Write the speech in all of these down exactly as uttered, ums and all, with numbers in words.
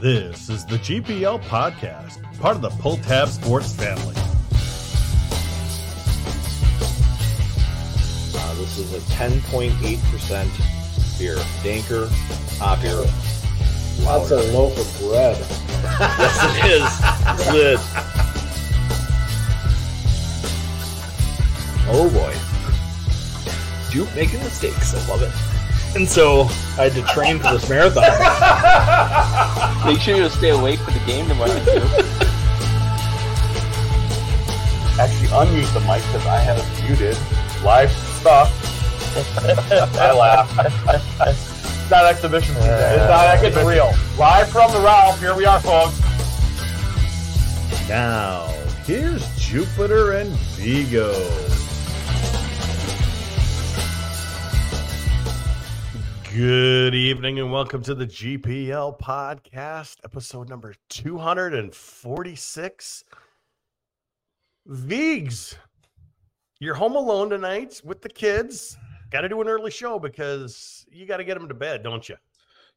This is the G P L Podcast, part of the Pull Tab Sports family. Uh, this is a ten point eight percent beer. Danker, hop beer. Lots of loaf of bread. Yes, it is. It is. Oh, boy. Duke making mistakes. I love it. And so I had to train for this marathon. Make sure you'll stay awake for the game tomorrow, too. Actually, unmute the mic because I had it muted. Live stuff. I laugh. It's not exhibition season. Uh, it's not exhibition. It's real. Live from the Ralph. Here we are, folks. Now, here's Jupiter and Vigo. Good evening and welcome to the G P L Podcast, episode number two forty-six. Vigs, you're home alone tonight with the kids. Got to do an early show because you got to get them to bed, don't you?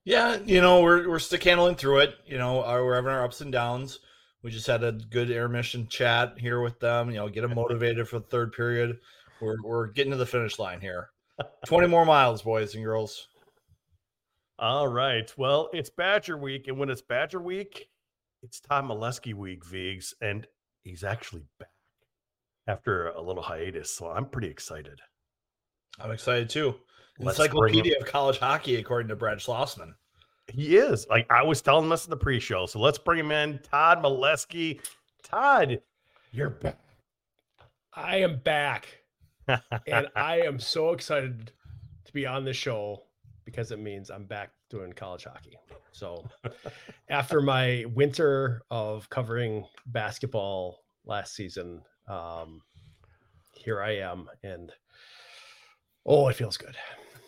Yeah, you know, we're we're stick handling through it. You know, our, we're having our ups and downs. We just had a good intermission chat here with them, you know, get them motivated for the third period. We're, we're getting to the finish line here. twenty more miles, boys and girls. All right. Well, it's Badger Week, and when it's Badger Week, it's Todd Milewski Week, Vigs, and he's actually back after a little hiatus, so I'm pretty excited. I'm excited, too. Let's Encyclopedia of college hockey, according to Brad Schlossman. He is. Like I was telling this in the pre-show, so let's bring him in. Todd Milewski. Todd, you're back. I am back, and I am so excited to be on the show, because it means I'm back doing college hockey. So after my winter of covering basketball last season, um, here I am. And, oh, it feels good.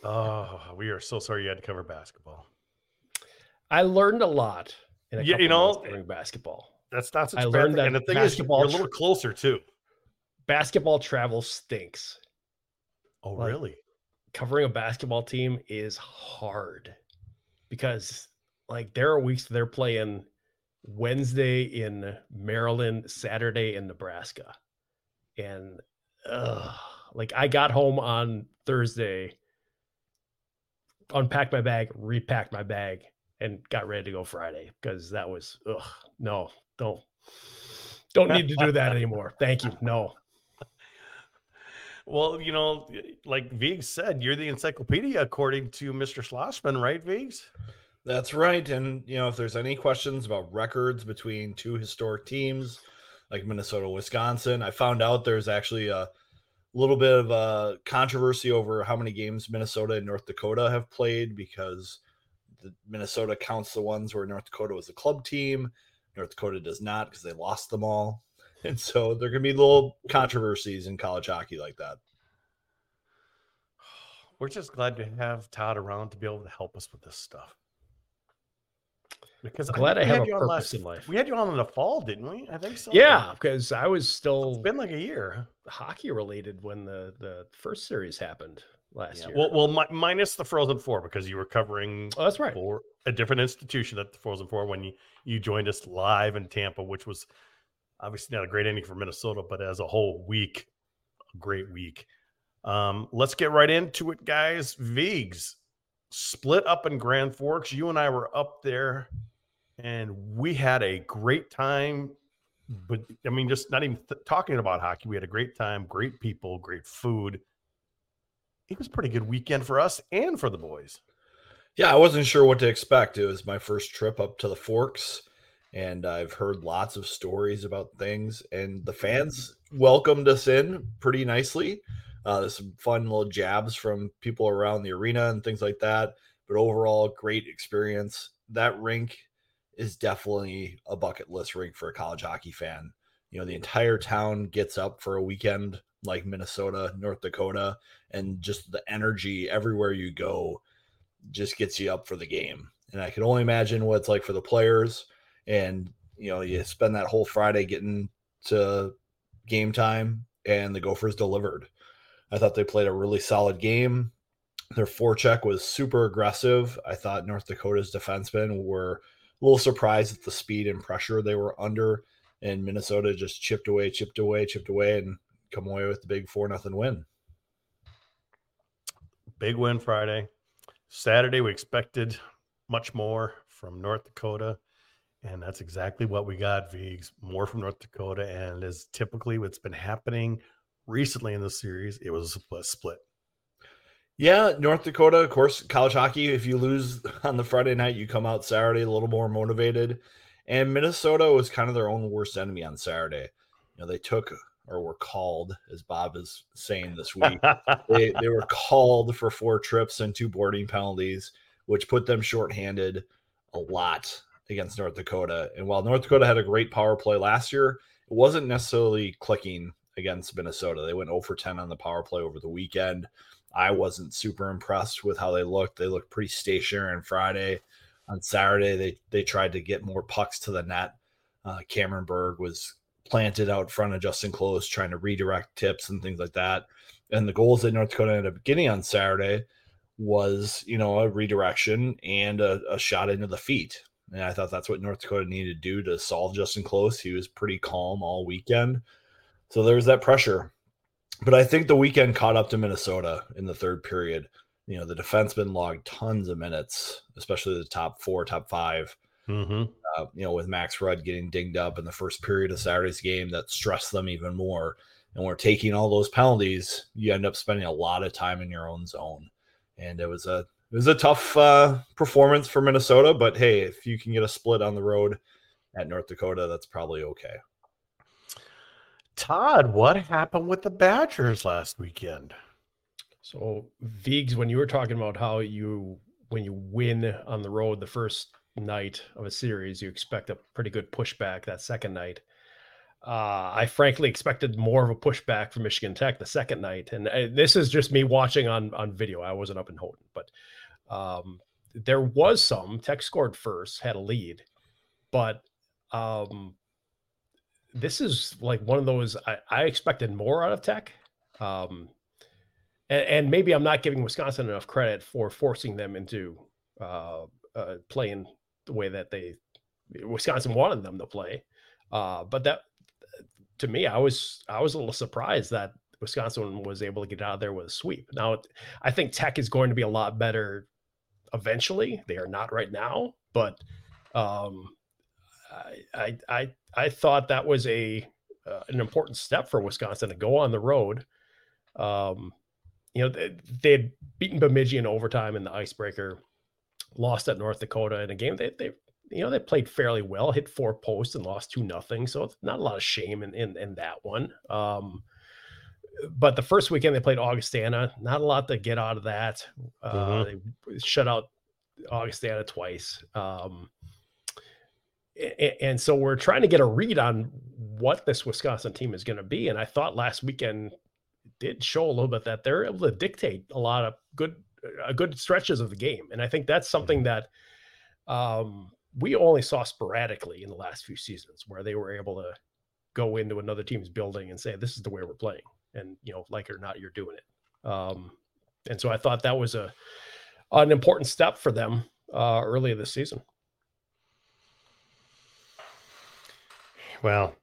Oh, we are so sorry you had to cover basketball. I learned a lot in a yeah, couple you know, months covering basketball. That's not such I a bad learned thing. And the thing is, you're a little closer, too. Basketball travel stinks. Oh, like, really? Covering a basketball team is hard because, like, there are weeks they're playing Wednesday in Maryland, Saturday in Nebraska. And, ugh, like, I got home on Thursday, unpacked my bag, repacked my bag, and got ready to go Friday because that was, ugh, no, don't, don't need to do that anymore. Thank you. No. Well, you know, like Vigs said, you're the encyclopedia, according to Mister Schlossman, right, Vigs? That's right. And, you know, if there's any questions about records between two historic teams, like Minnesota, Wisconsin, I found out there's actually a little bit of a controversy over how many games Minnesota and North Dakota have played, because the Minnesota counts the ones where North Dakota was a club team. North Dakota does not because they lost them all. And so there can be little controversies in college hockey like that. We're just glad to have Todd around to be able to help us with this stuff. Because I'm glad I, I have a purpose last, in life. We had you on in the fall, didn't we? I think so. Yeah, because I was still... It's been like a year. Hockey-related when the, the first series happened last yeah. year. Well, well my, minus the Frozen Four, because you were covering oh, that's right. for a different institution at the Frozen Four when you, you joined us live in Tampa, which was... obviously not a great ending for Minnesota, but as a whole week, a great week. Um, let's get right into it, guys. Vigs, split up in Grand Forks. You and I were up there, and we had a great time. But, I mean, just not even th- talking about hockey. We had a great time, great people, great food. It was a pretty good weekend for us and for the boys. Yeah, I wasn't sure what to expect. It was my first trip up to the Forks. And I've heard lots of stories about things, and the fans welcomed us in pretty nicely. Uh, there's some fun little jabs from people around the arena and things like that. But overall, great experience. That rink is definitely a bucket list rink for a college hockey fan. You know, the entire town gets up for a weekend like Minnesota, North Dakota, and just the energy everywhere you go just gets you up for the game. And I can only imagine what it's like for the players. And, you know, you spend that whole Friday getting to game time, and the Gophers delivered. I thought they played a really solid game. Their forecheck was super aggressive. I thought North Dakota's defensemen were a little surprised at the speed and pressure they were under, and Minnesota just chipped away, chipped away, chipped away, and come away with the big four nothing win. Big win Friday. Saturday, we expected much more from North Dakota, and that's exactly what we got, Viggs. More from North Dakota, and as typically what's been happening recently in the series, it was a split. Yeah, North Dakota, of course, college hockey, if you lose on the Friday night, you come out Saturday a little more motivated. And Minnesota was kind of their own worst enemy on Saturday. You know, they took or were called, as Bob is saying this week, they, they were called for four trips and two boarding penalties, which put them shorthanded a lot against North Dakota. And while North Dakota had a great power play last year, it wasn't necessarily clicking against Minnesota. They went oh for ten on the power play over the weekend. I wasn't super impressed with how they looked. They looked pretty stationary on Friday. On Saturday, they they tried to get more pucks to the net. Uh, Cameron Berg was planted out front of Justen Close, trying to redirect tips and things like that. And the goals that North Dakota ended up getting on Saturday was, you know, a redirection and a, a shot into the feet. And I thought that's what North Dakota needed to do to solve Justen Close. He was pretty calm all weekend. So there was that pressure. But I think the weekend caught up to Minnesota in the third period. You know, the defensemen logged tons of minutes, especially the top four, top five. Mm-hmm. Uh, you know, with Max Rudd getting dinged up in the first period of Saturday's game, that stressed them even more. And we're taking all those penalties, you end up spending a lot of time in your own zone. And it was a it was a tough uh, performance for Minnesota. But hey, if you can get a split on the road at North Dakota, that's probably okay. Todd, what happened with the Badgers last weekend? So, Viggs, when you were talking about how you, when you win on the road the first night of a series, you expect a pretty good pushback that second night. Uh, I frankly expected more of a pushback from Michigan Tech the second night. And I, this is just me watching on, on video. I wasn't up in Houghton, but um, there was some. Tech scored first, had a lead, but um, this is like one of those, I, I expected more out of Tech. Um, and, and maybe I'm not giving Wisconsin enough credit for forcing them into uh, uh, playing the way that they, Wisconsin wanted them to play. Uh, but that, to me, I was, I was a little surprised that Wisconsin was able to get out of there with a sweep. Now, I think Tech is going to be a lot better eventually. They are not right now, but um, I, I, I, I thought that was a uh, an important step for Wisconsin to go on the road. Um, you know, they, they had beaten Bemidji in overtime in the icebreaker, lost at North Dakota in a game they they you know they played fairly well, hit four posts and lost two nothing. So it's not a lot of shame in in, in that one. Um, but the first weekend they played Augustana, not a lot to get out of that. Uh, mm-hmm. They shut out Augustana twice. Um, And so we're trying to get a read on what this Wisconsin team is going to be. And I thought last weekend did show a little bit that they're able to dictate a lot of good, uh, good stretches of the game. And I think that's something that um, we only saw sporadically in the last few seasons, where they were able to go into another team's building and say, this is the way we're playing. And, you know, like it or not, you're doing it. Um, and so I thought that was a, an important step for them uh, earlier this season. Well,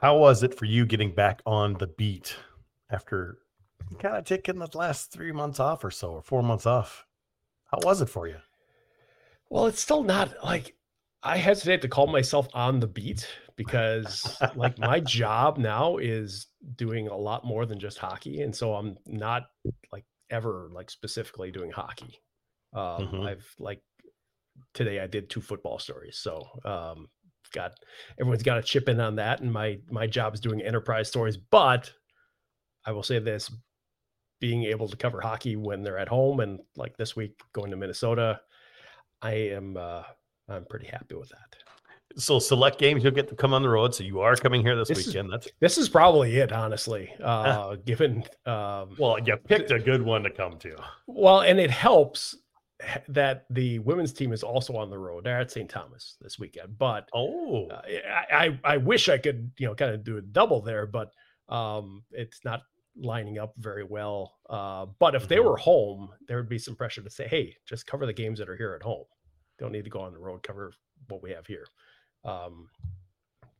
how was it for you getting back on the beat after kind of taking the last three months off or so, or four months off? How was it for you? Well, it's still not like, I hesitate to call myself on the beat because like my job now is doing a lot more than just hockey. And so I'm not like ever like specifically doing hockey. Um, mm-hmm. I've like today I did two football stories. So, um, got everyone's got a chip in on that, and my my job is doing enterprise stories. But I will say this, being able to cover hockey when they're at home, and like this week going to Minnesota, I am uh I'm pretty happy with that. So select games you'll get to come on the road, so you are coming here this, this weekend. Is, that's this is probably it, honestly. Uh given um well, you picked a good one to come to. Well, and it helps that the women's team is also on the road. They're at Saint Thomas this weekend, but oh, uh, I, I I wish I could, you know, kind of do a double there, but um, it's not lining up very well. Uh, but if mm-hmm. they were home, there would be some pressure to say, hey, just cover the games that are here at home. Don't need to go on the road, cover what we have here. Um,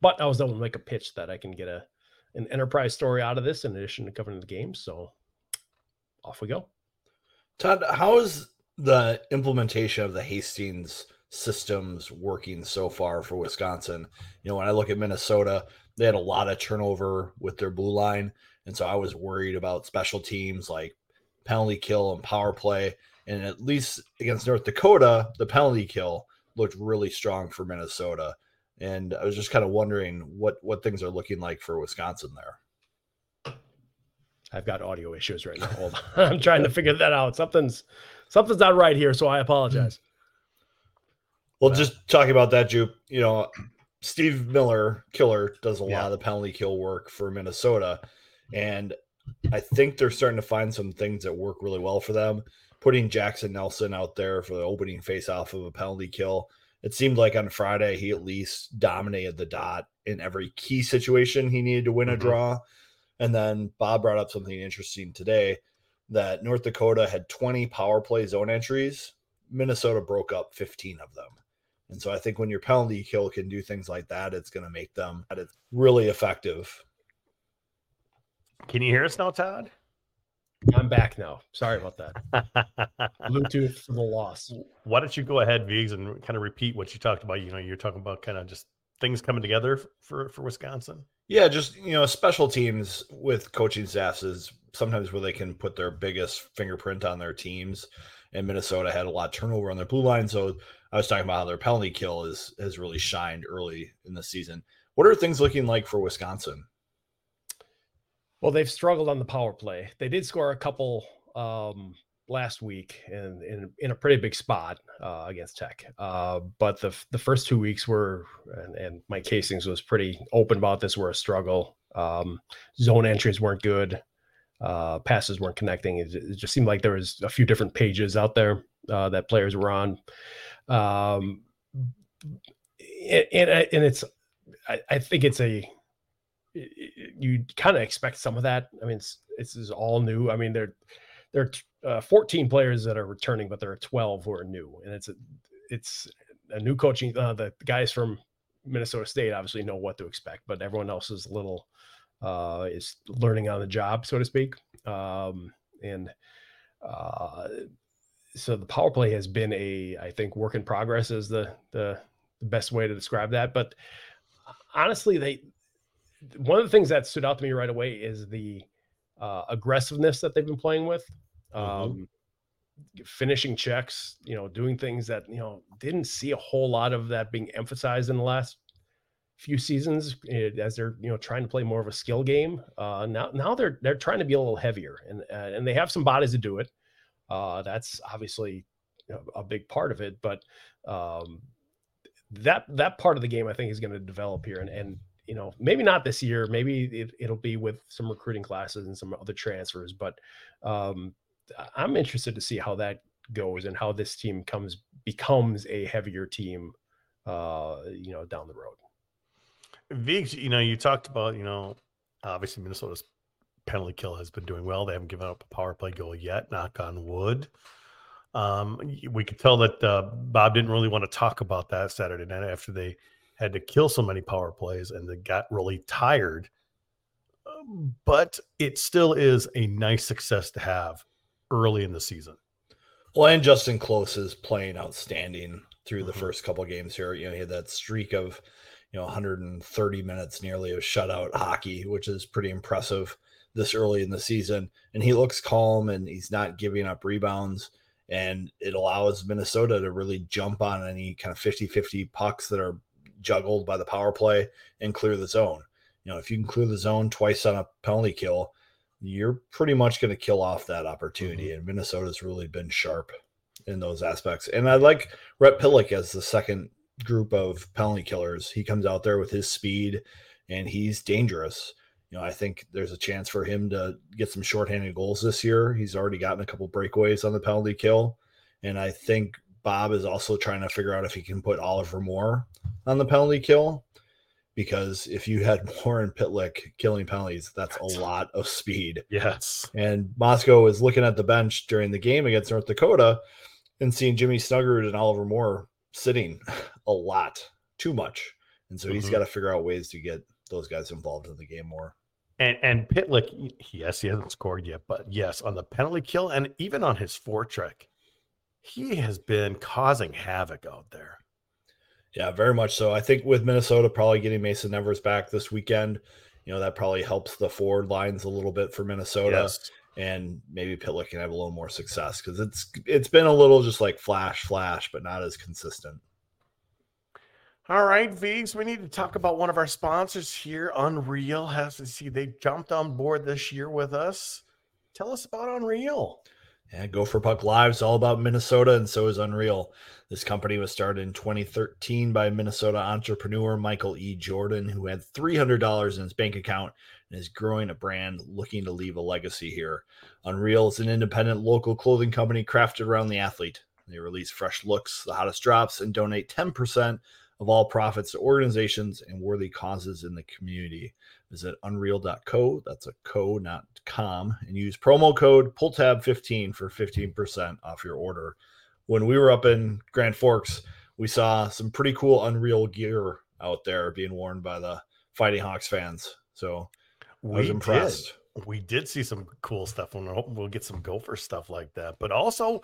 but I was able to make a pitch that I can get a an enterprise story out of this in addition to covering the game. So off we go. Todd, how is the implementation of the Hastings systems working so far for Wisconsin? You know, when I look at Minnesota, they had a lot of turnover with their blue line. And so I was worried about special teams like penalty kill and power play. And at least against North Dakota, the penalty kill looked really strong for Minnesota. And I was just kind of wondering what, what things are looking like for Wisconsin there. I've got audio issues right now. Hold on. I'm trying to figure that out. Something's something's not right here, so I apologize. Well, but just talking about that, Jupe, you know, Steve Miller, Killer, does a yeah. lot of the penalty kill work for Minnesota. And I think they're starting to find some things that work really well for them. Putting Jackson Nelson out there for the opening face-off of a penalty kill. It seemed like on Friday he at least dominated the dot in every key situation he needed to win a draw. Mm-hmm. And then Bob brought up something interesting today that North Dakota had twenty power play zone entries. Minnesota broke up fifteen of them. And so I think when your penalty kill can do things like that, it's going to make them really effective. Can you hear us now, Todd? I'm back now. Sorry about that. Bluetooth for the loss. Why don't you go ahead, Viggs, and kind of repeat what you talked about? You know, you're talking about kind of just things coming together for, for Wisconsin. Yeah, just, you know, special teams with coaching staffs is sometimes where they can put their biggest fingerprint on their teams. And Minnesota had a lot of turnover on their blue line. So I was talking about how their penalty kill is, has really shined early in the season. What are things looking like for Wisconsin? Well, they've struggled on the power play. They did score a couple um, last week in, in in a pretty big spot uh, against Tech. Uh, but the the first two weeks were, and, and Mike Hastings was pretty open about this, were a struggle. Um, zone entries weren't good. Uh, passes weren't connecting. It, it just seemed like there was a few different pages out there uh, that players were on. Um, and, and, and it's, I, I think it's a, you kind of expect some of that. I mean, it's, this is all new. I mean, there, there are uh, fourteen players that are returning, but there are twelve who are new, and it's a, it's a new coaching. Uh, the guys from Minnesota State obviously know what to expect, but everyone else is a little uh, is learning on the job, so to speak. Um, and uh, so the power play has been a, I think, work in progress is the the, the best way to describe that. But honestly, they. One of the things that stood out to me right away is the uh, aggressiveness that they've been playing with, um, mm-hmm. finishing checks, you know, doing things that, you know, didn't see a whole lot of that being emphasized in the last few seasons it, as they're, you know, trying to play more of a skill game. Uh, now, now they're, they're trying to be a little heavier and, uh, and they have some bodies to do it. Uh, that's obviously a big part of it, but um, that, that part of the game I think is going to develop here and, and, you know, maybe not this year, maybe it, it'll be with some recruiting classes and some other transfers, but um, I'm interested to see how that goes and how this team comes, becomes a heavier team, uh, you know, down the road. Viggs, you know, you talked about, you know, obviously Minnesota's penalty kill has been doing well. They haven't given up a power play goal yet, knock on wood. Um, we could tell that uh, Bob didn't really want to talk about that Saturday night after they had to kill so many power plays and they got really tired, but it still is a nice success to have early in the season. Well, and Justen Close is playing outstanding through the mm-hmm. first couple of games here. You know, he had that streak of, you know, one hundred thirty minutes nearly of shutout hockey, which is pretty impressive this early in the season. And he looks calm and he's not giving up rebounds. And it allows Minnesota to really jump on any kind of fifty-fifty pucks that are juggled by the power play and clear the zone. You know, if you can clear the zone twice on a penalty kill, you're pretty much going to kill off that opportunity. Mm-hmm. And Minnesota's really been sharp in those aspects. And I like Rhett Pillick as the second group of penalty killers. He comes out there with his speed and he's dangerous. You know, I think there's a chance for him to get some shorthanded goals this year. He's already gotten a couple breakaways on the penalty kill. And I think Bob is also trying to figure out if he can put Oliver Moore on the penalty kill, because if you had Moore and Pitlick killing penalties, that's a lot of speed. Yes. And Moscow is looking at the bench during the game against North Dakota and seeing Jimmy Snuggerud and Oliver Moore sitting a lot, too much. And so mm-hmm. he's got to figure out ways to get those guys involved in the game more. And and Pitlick, yes, he hasn't scored yet, but yes, on the penalty kill and even on his forecheck, he has been causing havoc out there. Yeah, very much so. I think with Minnesota probably getting Mason Nevers back this weekend, you know, that probably helps the forward lines a little bit for Minnesota. Yes. And maybe Pitlick can have a little more success because it's it's been a little just like flash, flash, but not as consistent. All right, Viggs, we need to talk about one of our sponsors here. Unreal has to see they jumped on board this year with us. Tell us about Unreal. Yeah, Gopher Puck Live is all about Minnesota, and so is Unreal. This company was started in twenty thirteen by Minnesota entrepreneur Michael E. Jordan, who had three hundred dollars in his bank account and is growing a brand looking to leave a legacy here. Unreal is an independent local clothing company crafted around the athlete. They release fresh looks, the hottest drops, and donate ten percent of all profits to organizations and worthy causes in the community. Visit unreal dot co, that's a co, not com, and use promo code pull tab fifteen for fifteen percent off your order. When we were up in Grand Forks, we saw some pretty cool Unreal gear out there being worn by the Fighting Hawks fans. So we I was impressed. Did. We did see some cool stuff, and we'll get some Gopher stuff like that. But also,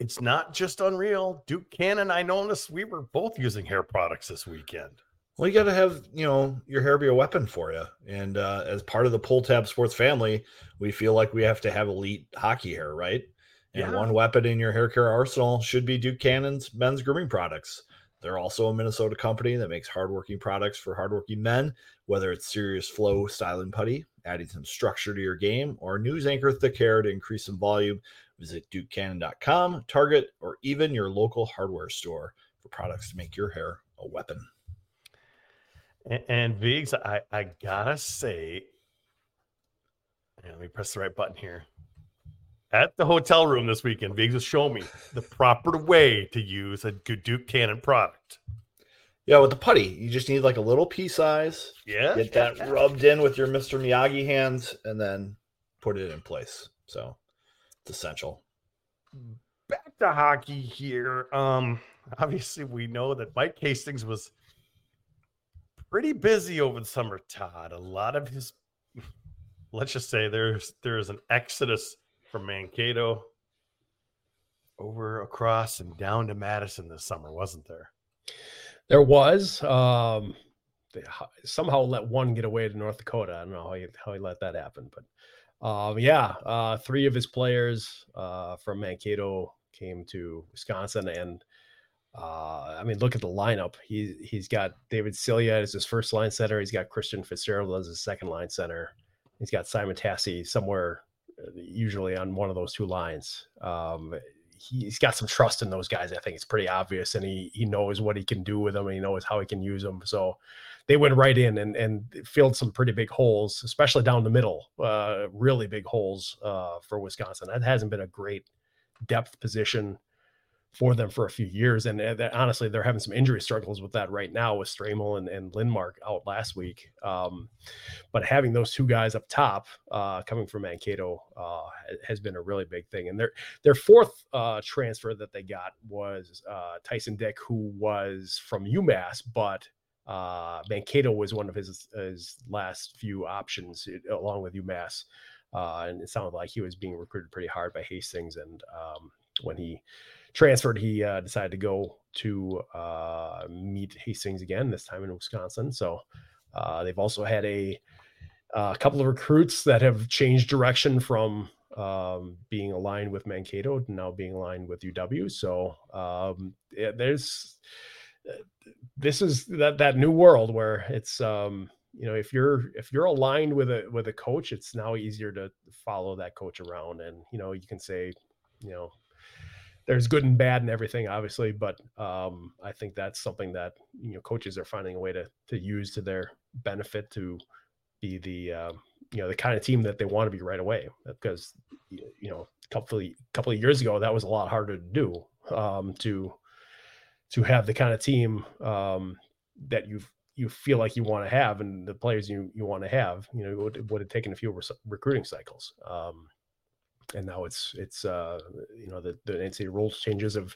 it's not just Unreal. Duke Cannon, I noticed we were both using hair products this weekend. Well, you got to have, you know, your hair be a weapon for you. And uh, as part of the Pull Tab Sports family, we feel like we have to have elite hockey hair, right? And yeah. one weapon in your hair care arsenal should be Duke Cannon's men's grooming products. They're also a Minnesota company that makes hardworking products for hardworking men, whether it's Serious Flow Styling Putty, adding some structure to your game, or News Anchor Thick Hair to increase some volume. Visit duke cannon dot com, Target, or even your local hardware store for products to make your hair a weapon. And, and Viggs, I, I gotta say, let me press the right button here. At the hotel room this weekend, Viggs was showing me the proper way to use a good Duke Cannon product. Yeah, with the putty, you just need like a little pea size. Yeah. Get that yeah. rubbed in with your Mister Miyagi hands and then put it in place. So it's essential. Back to hockey here. Um, obviously, we know that Mike Hastings was pretty busy over the summer, Todd. A lot of his, let's just say there's there's an exodus from Mankato over across and down to Madison this summer, wasn't there? There was. Um, they somehow let one get away to North Dakota. I don't know how he, how he let that happen, but Um, yeah, uh, three of his players uh, from Mankato came to Wisconsin, and uh, I mean, look at the lineup. He, he's got David Cilia as his first line center. He's got Christian Fitzgerald as his second line center. He's got Simon Tassi somewhere, usually on one of those two lines. Um, he's got some trust in those guys. I think it's pretty obvious, and he he knows what he can do with them, and he knows how he can use them. So they went right in and, and filled some pretty big holes, especially down the middle, uh, really big holes uh, for Wisconsin. That hasn't been a great depth position for them for a few years. And uh, honestly, they're having some injury struggles with that right now with Stramel and, and Lindmark out last week. Um, but having those two guys up top uh, coming from Mankato uh, has been a really big thing. And their their fourth uh, transfer that they got was uh, Tyson Dick, who was from UMass, but Uh, Mankato was one of his his last few options, it, along with UMass, uh, and it sounded like he was being recruited pretty hard by Hastings. And um, when he transferred, he uh, decided to go to uh, meet Hastings again, this time in Wisconsin. So uh, they've also had a, a couple of recruits that have changed direction from um, being aligned with Mankato to now being aligned with U W. So um, yeah, there's. This is that, that new world where it's, um, you know, if you're, if you're aligned with a, with a coach, it's now easier to follow that coach around. And, you know, you can say, you know, there's good and bad and everything, obviously, but um, I think that's something that, you know, coaches are finding a way to, to use to their benefit to be the, uh, you know, the kind of team that they want to be right away. Because, you know, a couple of, couple of years ago, that was a lot harder to do, um, to, to have the kind of team um, that you you feel like you want to have and the players you, you want to have. You know, it would, it would have taken a few re- recruiting cycles. Um, and now it's it's uh, you know the, the N C double A rules changes have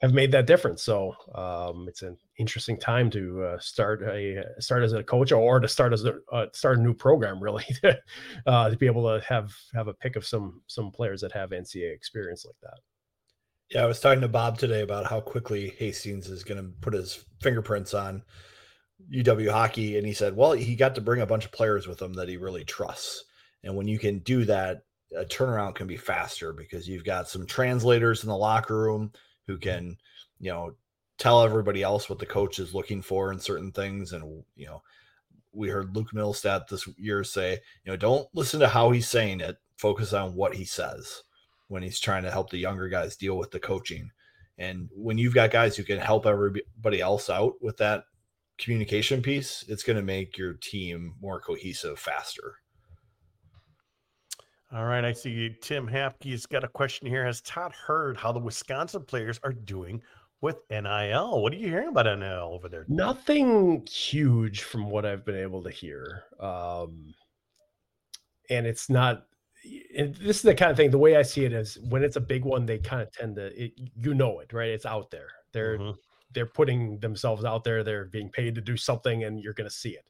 have made that difference. So um, it's an interesting time to uh, start a start as a coach or to start as a uh, start a new program, really, to, uh, to be able to have have a pick of some some players that have N C double A experience like that. Yeah, I was talking to Bob today about how quickly Hastings is going to put his fingerprints on U W hockey, and he said, well, he got to bring a bunch of players with him that he really trusts. And when you can do that, a turnaround can be faster because you've got some translators in the locker room who can, you know, tell everybody else what the coach is looking for in certain things. And, you know, we heard Luke Milstead this year say, you know, don't listen to how he's saying it, focus on what he says when he's trying to help the younger guys deal with the coaching. And when you've got guys who can help everybody else out with that communication piece, it's going to make your team more cohesive faster. All right, I see Tim Hapke's got a question here. Has Todd heard how the Wisconsin players are doing with N I L? What are you hearing about N I L over there? Nothing huge from what I've been able to hear. Um, and it's not, and this is the kind of thing, the way I see it is when it's a big one, they kind of tend to, it, you know it, right? It's out there. They're mm-hmm. they're putting themselves out there. They're being paid to do something, and you're going to see it.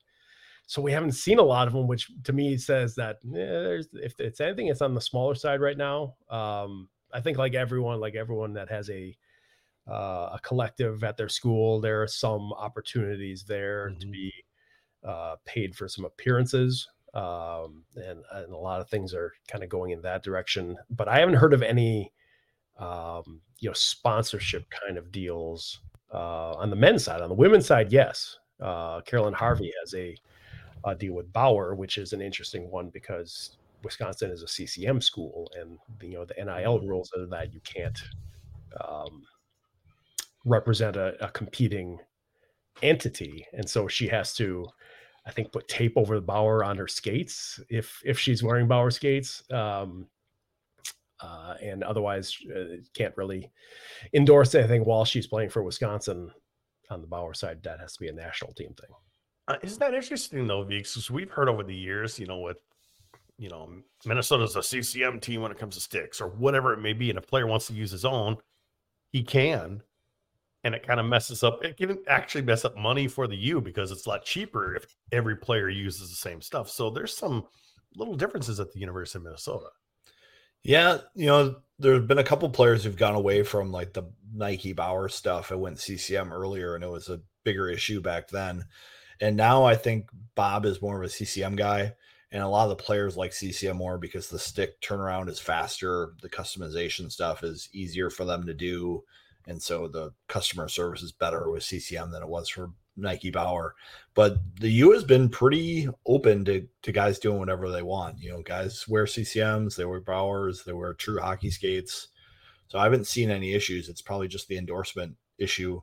So we haven't seen a lot of them, which to me says that eh, there's, if it's anything, it's on the smaller side right now. Um, I think like everyone, like everyone that has a uh, a collective at their school, there are some opportunities there mm-hmm. to be uh, paid for some appearances. Um, and, and a lot of things are kind of going in that direction. But I haven't heard of any, um, you know, sponsorship kind of deals uh, on the men's side. On the women's side, yes. Uh, Carolyn Harvey has a, Uh, deal with Bauer, which is an interesting one because Wisconsin is a C C M school, and you know the N I L rules are that you can't um, represent a, a competing entity, and so she has to, I think, put tape over the Bauer on her skates if if she's wearing Bauer skates, um, uh, and otherwise uh, can't really endorse anything while she's playing for Wisconsin on the Bauer side. That has to be a national team thing. Uh, isn't that interesting though, Vigs? Because we've heard over the years, you know, with, you know, Minnesota's a C C M team when it comes to sticks or whatever it may be, and a player wants to use his own, he can, and it kind of messes up. It can actually mess up money for the U because it's a lot cheaper if every player uses the same stuff. So there's some little differences at the University of Minnesota. Yeah, you know, there's been a couple players who've gone away from like the Nike Bauer stuff. I went C C M earlier, and it was a bigger issue back then. And now I think Bob is more of a C C M guy, and a lot of the players like C C M more because the stick turnaround is faster. The customization stuff is easier for them to do. And so the customer service is better with C C M than it was for Nike Bauer. But the U has been pretty open to, to guys doing whatever they want. You know, guys wear C C Ms, they wear Bauers, they wear true hockey skates. So I haven't seen any issues. It's probably just the endorsement issue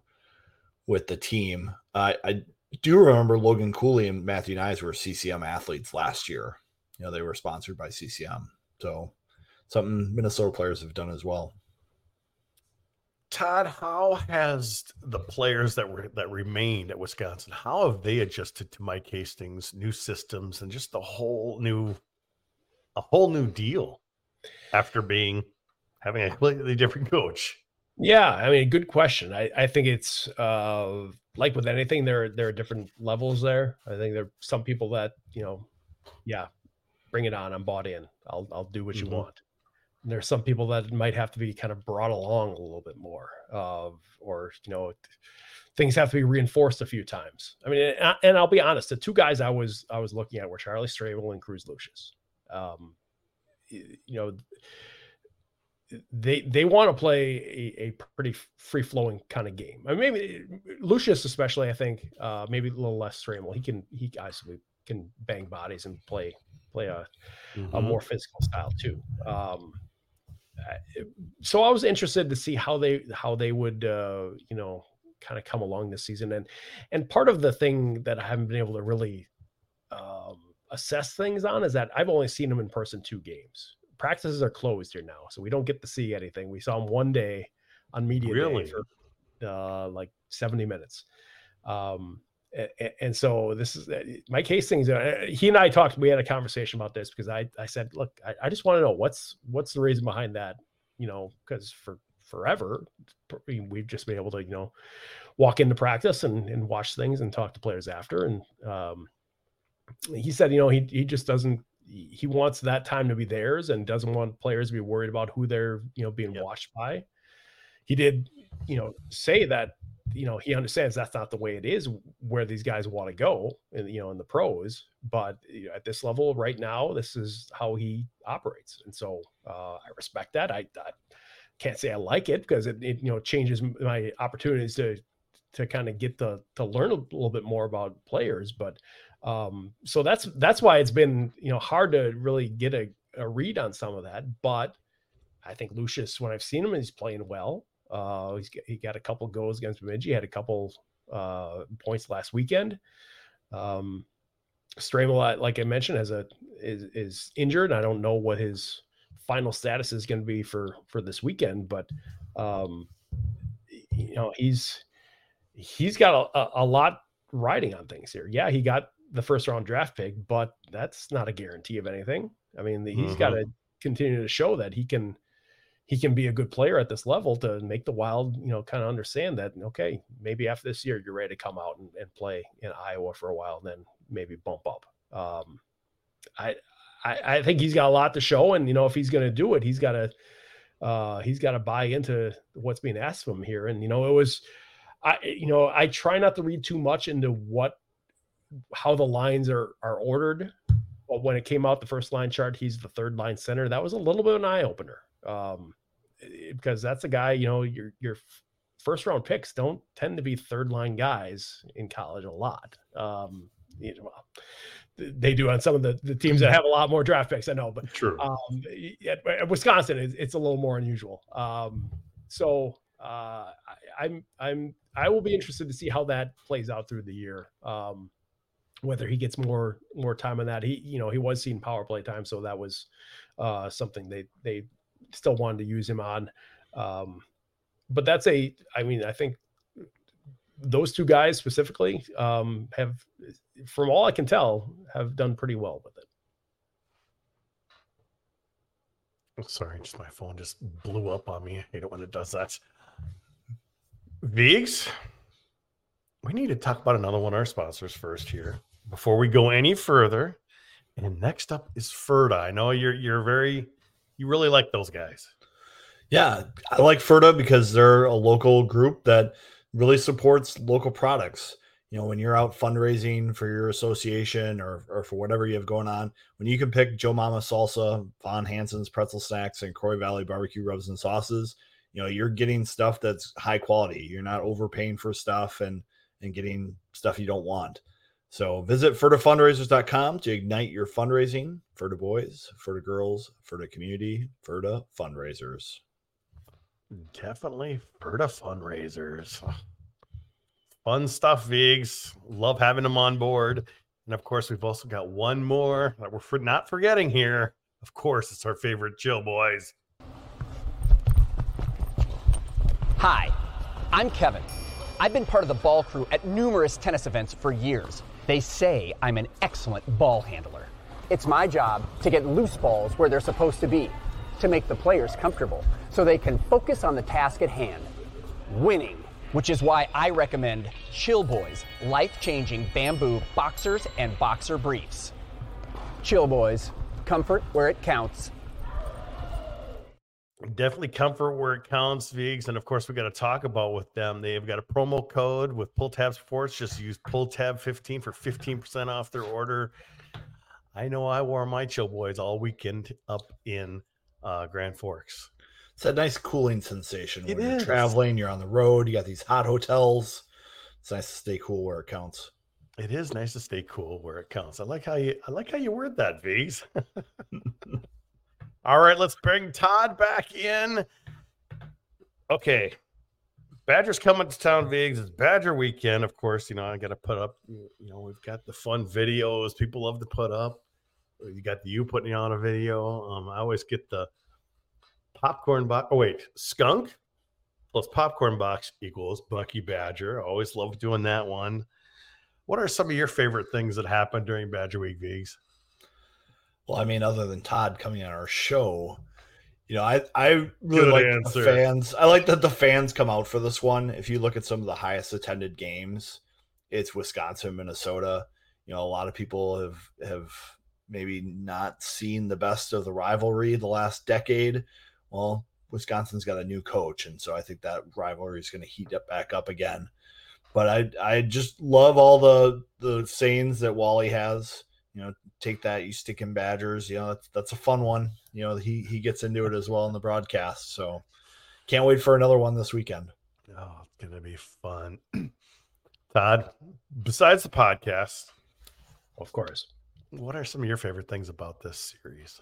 with the team. Uh, I, do remember Logan Cooley and Matthew Nyes were C C M athletes last year. You know, they were sponsored by C C M. So something Minnesota players have done as well. Todd, how has the players that were that remained at Wisconsin, how have they adjusted to Mike Hastings' new systems and just the whole new a whole new deal after being having a completely different coach? Yeah, I mean, good question. I, I think it's uh, like with anything, there there are different levels there. I think there are some people that, you know, yeah, bring it on. I'm bought in. I'll I'll do what mm-hmm. you want. And there's some people that might have to be kind of brought along a little bit more, uh, or you know, things have to be reinforced a few times. I mean, and, and I'll be honest, the two guys I was I was looking at were Charlie Strable and Cruz Lucius. Um, you know. They they want to play a, a pretty free flowing kind of game. I mean, maybe Lucius especially. I think uh, maybe a little less Strable. He can he actually can bang bodies and play play a, mm-hmm. a more physical style too. Um, so I was interested to see how they how they would uh, you know kind of come along this season. And and part of the thing that I haven't been able to really um, assess things on is that I've only seen them in person two games. Practices are closed here now, so we don't get to see anything. We saw him one day on media really? day for uh, like seventy minutes. Um, And, and so this is Mike Hastings. He and I talked, we had a conversation about this because I, I said, look, I, I just want to know what's, what's the reason behind that, you know, because for forever, we've just been able to, you know, walk into practice and, and watch things and talk to players after. And um, he said, you know, he, he just doesn't, he wants that time to be theirs and doesn't want players to be worried about who they're, you know, being yep. watched by. He did, you know, say that, you know, he understands that's not the way it is where these guys want to go and, you know, in the pros, but you know, at this level right now, this is how he operates. And so uh, I respect that. I, I can't say I like it because it, it, you know, changes my opportunities to, to kind of get the, to learn a little bit more about players. But um, so that's, that's why it's been, you know, hard to really get a, a read on some of that. But I think Lucius, when I've seen him, he's playing well. Uh, he's, he got a couple goals against Bemidji, had a couple uh, points last weekend. Um, Stramel, like I mentioned, has a is, is injured. I don't know what his final status is going to be for, for this weekend, but um, you know he's he's got a, a lot riding on things here. Yeah, he got the first round draft pick, but that's not a guarantee of anything. I mean, he's mm-hmm. got to continue to show that he can. He can be a good player at this level to make the Wild, you know, kind of understand that, okay, maybe after this year, you're ready to come out and, and play in Iowa for a while and then maybe bump up. Um, I, I I think he's got a lot to show. And, you know, if he's going to do it, he's got to, uh, he's got to buy into what's being asked of him here. And, you know, it was, I, you know, I try not to read too much into what, how the lines are, are ordered. But when it came out, the first line chart, he's the third line center. That was a little bit of an eye opener. Um, because that's a guy, you know, your, your first round picks don't tend to be third line guys in college a lot. Um, you know, well, they do on some of the, the teams that have a lot more draft picks, I know, but true. Um, at, at Wisconsin, it's, it's a little more unusual. Um, so, uh, I, I'm, I'm, I will be interested to see how that plays out through the year. Um, whether he gets more, more time on that. He, you know, he was seeing power play time. So that was, uh, something they, they, still wanted to use him on. Um, but that's a, I mean, I think those two guys specifically um, have, from all I can tell, have done pretty well with it. Oh, sorry, just my phone just blew up on me. I hate it when it does that. Viggs, we need to talk about another one of our sponsors first here before we go any further. And next up is Ferda. I know you're you're very... You really like those guys. Yeah, I like Ferda because they're a local group that really supports local products. You know, when you're out fundraising for your association or, or for whatever you have going on, when you can pick Joe Mama Salsa, Von Hansen's Pretzel Snacks, and Croix Valley Barbecue Rubs and Sauces, you know, you're getting stuff that's high quality. You're not overpaying for stuff and, and getting stuff you don't want. So visit Ferda Fundraisers dot com to ignite your fundraising. Ferda Boys, Ferda Girls, Ferda Community, Ferda Fundraisers. Definitely Ferda Fundraisers. Fun stuff, Viggs. Love having them on board. And, of course, we've also got one more that we're not forgetting here. Of course, it's our favorite Chill Boys. Hi, I'm Kevin. I've been part of the ball crew at numerous tennis events for years. They say I'm an excellent ball handler. It's my job to get loose balls where they're supposed to be, to make the players comfortable so they can focus on the task at hand, winning, which is why I recommend Chill Boys life-changing bamboo boxers and boxer briefs. Chill Boys, comfort where it counts. Definitely comfort where it counts, Viggs. And of course, we got to talk about with them. They've got a promo code with Pull Tab Sports. Just use Pull Tab fifteen for fifteen percent off their order. I know I wore my Chill Boys all weekend up in uh, Grand Forks. It's that nice cooling sensation when you're traveling, you're on the road, you got these hot hotels. It's nice to stay cool where it counts. It is nice to stay cool where it counts. I like how you I like how you word that, Viggs. All right, let's bring Todd back in. Okay. Badger's coming to town, Viggs. It's Badger weekend, of course. You know, I got to put up, you know, we've got the fun videos people love to put up. You got the you putting on a video. Um, I always get the popcorn box. Oh, wait. Skunk plus popcorn box equals Bucky Badger. I always love doing that one. What are some of your favorite things that happened during Badger Week, Viggs? Well, I mean, other than Todd coming on our show, you know, I, I really like the fans. I like that the fans come out for this one. If you look at some of the highest attended games, it's Wisconsin, Minnesota. You know, a lot of people have have maybe not seen the best of the rivalry the last decade. Well, Wisconsin's got a new coach, and so I think that rivalry is going to heat up back up again. But I I just love all the the sayings that Wally has. You know, take that, you sticking Badgers. You know, that's, that's a fun one. You know, he he gets into it as well in the broadcast. So can't wait for another one this weekend. Oh, it's going to be fun. Todd, besides the podcast, of course, what are some of your favorite things about this series?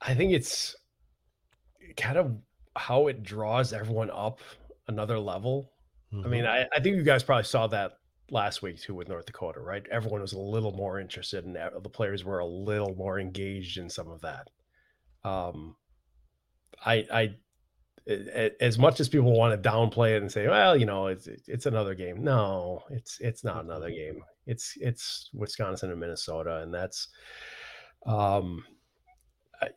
I think it's kind of how it draws everyone up another level. Mm-hmm. I mean, I, I think you guys probably saw that last week too with North Dakota, right? Everyone was a little more interested in that. The players were a little more engaged in some of that. Um, I, I, as much as people want to downplay it and say, well, you know, it's it's another game. No, it's it's not another game. It's it's Wisconsin and Minnesota, and that's um, I,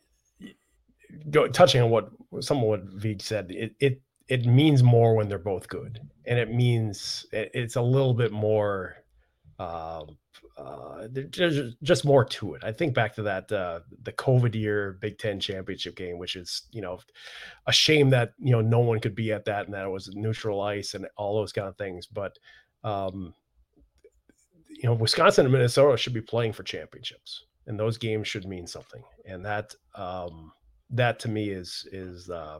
go, touching on what some of what Vig said. It it it means more when they're both good, and it means it, it's a little bit more. Uh, uh, there's just more to it. I think back to that uh, the COVID year Big Ten championship game, which is, you know, a shame that, you know, no one could be at that and that it was neutral ice and all those kind of things. But um, you know, Wisconsin and Minnesota should be playing for championships, and those games should mean something. And that um, that to me is is uh,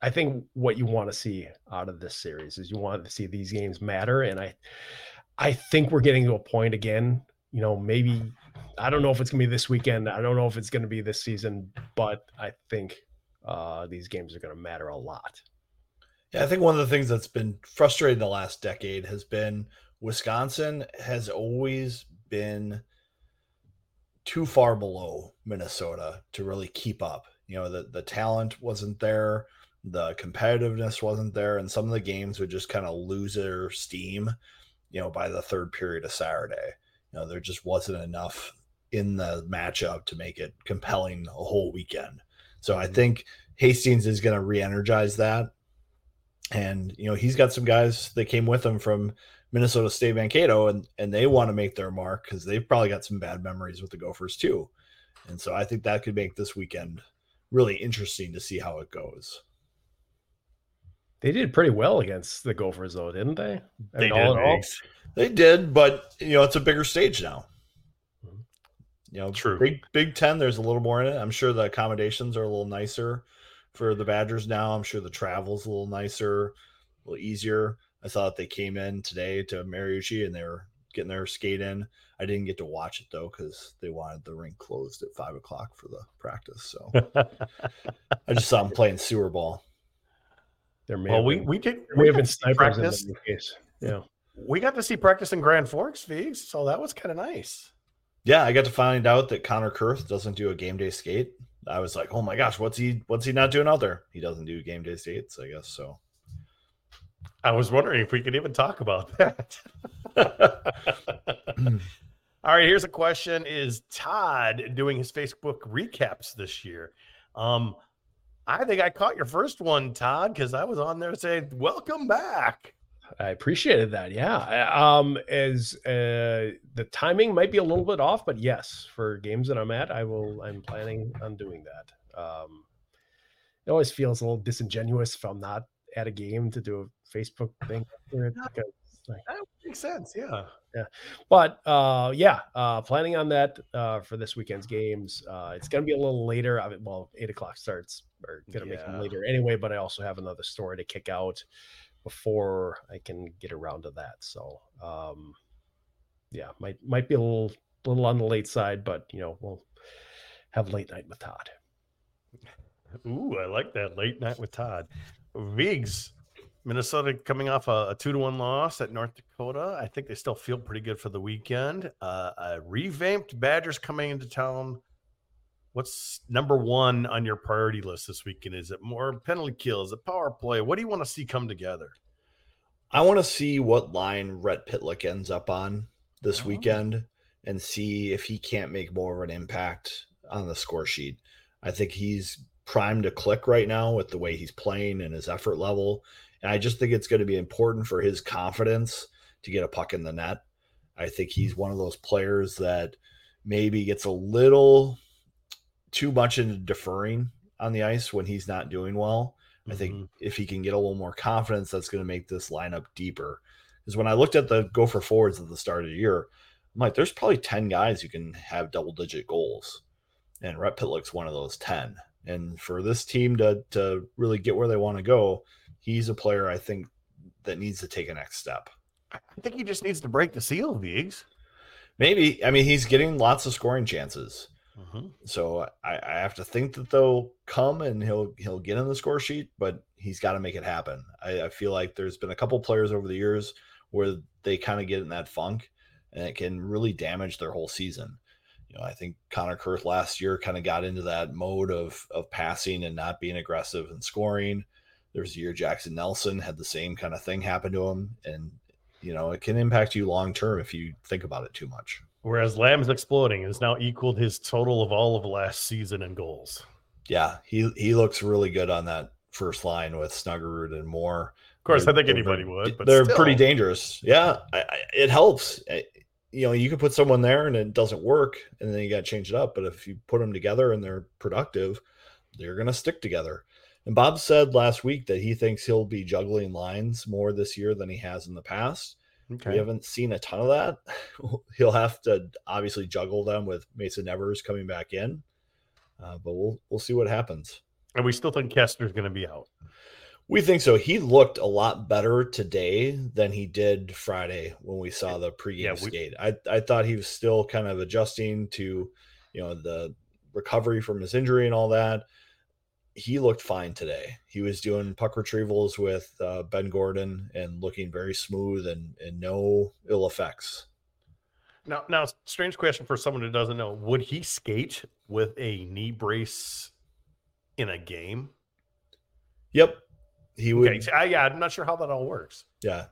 I think what you want to see out of this series is you want to see these games matter, and I. I think we're getting to a point again, you know, maybe, I don't know if it's going to be this weekend. I don't know if it's going to be this season, but I think uh, these games are going to matter a lot. Yeah, I think one of the things that's been frustrating the last decade has been Wisconsin has always been too far below Minnesota to really keep up. You know, the, the talent wasn't there, the competitiveness wasn't there, and some of the games would just kind of lose their steam, you know, by the third period of Saturday. You know, there just wasn't enough in the matchup to make it compelling a whole weekend. So I think Hastings is going to re-energize that. And, you know, he's got some guys that came with him from Minnesota State, Mankato, and, and they want to make their mark because they've probably got some bad memories with the Gophers too. And so I think that could make this weekend really interesting to see how it goes. They did pretty well against the Gophers, though, didn't they? I they mean, did. All all, they did, but, you know, it's a bigger stage now. You know, true. Big Big Ten, there's a little more in it. I'm sure the accommodations are a little nicer for the Badgers now. I'm sure the travel's a little nicer, a little easier. I saw that they came in today to Mariucci, and they were getting their skate in. I didn't get to watch it, though, because they wanted the rink closed at five o'clock for the practice. So I just saw them playing sewer ball. There may well, we been, we did we have been practice. In case. Yeah, we got to see practice in Grand Forks, Viggs, so that was kind of nice. Yeah, I got to find out that Connor Kurth doesn't do a game day skate. I was like, oh my gosh, what's he what's he not doing out there? He doesn't do game day skates, I guess. So I was wondering if we could even talk about that. All right, here's a question: is Todd doing his Facebook recaps this year? Um. I think I caught your first one, Todd, because I was on there saying, welcome back. I appreciated that. Yeah. Um, as uh, the timing might be a little bit off, but yes, for games that I'm at, I will, I'm planning on doing that. Um, it always feels a little disingenuous if I'm not at a game to do a Facebook thing. After it because, like, that makes sense. Yeah. Yeah. But uh, yeah, uh, planning on that uh, for this weekend's games. Uh, it's going to be a little later. I mean, well, eight o'clock starts. Or gonna yeah. make them later anyway, but I also have another story to kick out before I can get around to that. So um yeah, might might be a little little on the late side, but you know, we'll have late night with Todd. Ooh, I like that, late night with Todd. Viggs, Minnesota coming off a, a two to one loss at North Dakota. I think they still feel pretty good for the weekend. Uh, a revamped Badgers coming into town. What's number one on your priority list this weekend? Is it more penalty kills, a power play? What do you want to see come together? I want to see what line Rhett Pitlick ends up on this oh. weekend and see if he can't make more of an impact on the score sheet. I think he's primed to click right now with the way he's playing and his effort level. And I just think it's going to be important for his confidence to get a puck in the net. I think he's one of those players that maybe gets a little too much into deferring on the ice when he's not doing well. I think mm-hmm. if he can get a little more confidence, that's going to make this lineup deeper. Because when I looked at the Gopher forwards at the start of the year, I'm like, there's probably ten guys who can have double-digit goals. And Rhett Pitlick's one of those ten. And for this team to to really get where they want to go, he's a player I think that needs to take a next step. I think he just needs to break the seal, Viggs. Maybe. I mean, he's getting lots of scoring chances. Mm-hmm. So I, I have to think that they'll come and he'll he'll get in the score sheet, but he's got to make it happen. I, I feel like there's been a couple players over the years where they kind of get in that funk, and it can really damage their whole season. You know, I think Connor Kurth last year kind of got into that mode of of passing and not being aggressive and scoring. There's a year Jackson Nelson had the same kind of thing happen to him, and you know it can impact you long term if you think about it too much. Whereas Lamb's exploding has now equaled his total of all of last season in goals. Yeah, he he looks really good on that first line with Snuggerud and Moore. Of course, they're, I think anybody would, but they're still pretty dangerous. Yeah, I, I, it helps. I, you know, you can put someone there and it doesn't work, and then you got to change it up. But if you put them together and they're productive, they're going to stick together. And Bob said last week that he thinks he'll be juggling lines more this year than he has in the past. Okay. We haven't seen a ton of that. He'll have to obviously juggle them with Mason Evers coming back in, uh, but we'll we'll see what happens. And we still think Kester's going to be out. We think so. He looked a lot better today than he did Friday when we saw the pregame yeah, we, skate. I I thought he was still kind of adjusting to, you know, the recovery from his injury and all that. He looked fine today. He was doing puck retrievals with uh, Ben Gordon and looking very smooth and, and no ill effects. Now, now, strange question for someone who doesn't know. Would he skate with a knee brace in a game? Yep. He would. Okay. I, yeah, I'm not sure how that all works. Yeah.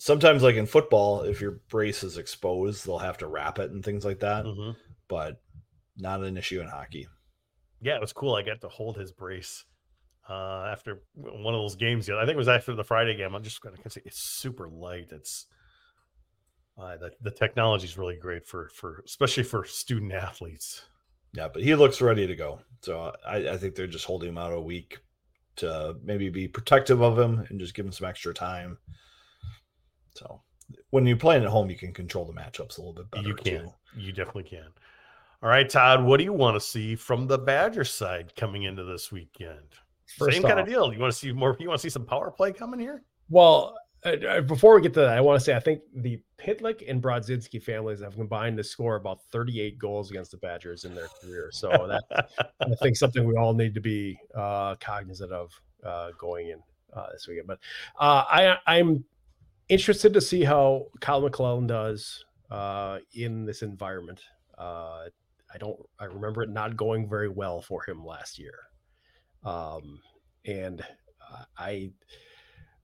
Sometimes, like in football, if your brace is exposed, they'll have to wrap it and things like that. Mm-hmm. But not an issue in hockey. Yeah, it was cool. I got to hold his brace uh, after one of those games. I think it was after the Friday game. I'm just going to say it's super light. It's uh, the, the technology is really great for, for especially for student athletes. Yeah, but he looks ready to go. So I, I think they're just holding him out a week to maybe be protective of him and just give him some extra time. So when you're playing at home, you can control the matchups a little bit better. You can. Too. You definitely can. All right, Todd, what do you want to see from the Badger side coming into this weekend? First Same off, kind of deal. You want to see more? You want to see some power play coming here? Well, uh, before we get to that, I want to say I think the Pitlick and Brodzinski families have combined to score about thirty-eight goals against the Badgers in their career. So that's, I think, something we all need to be uh, cognizant of uh, going in uh, this weekend. But uh, I, I'm interested to see how Kyle McClellan does uh, in this environment. Uh, I don't, I remember it not going very well for him last year. Um, and uh, I,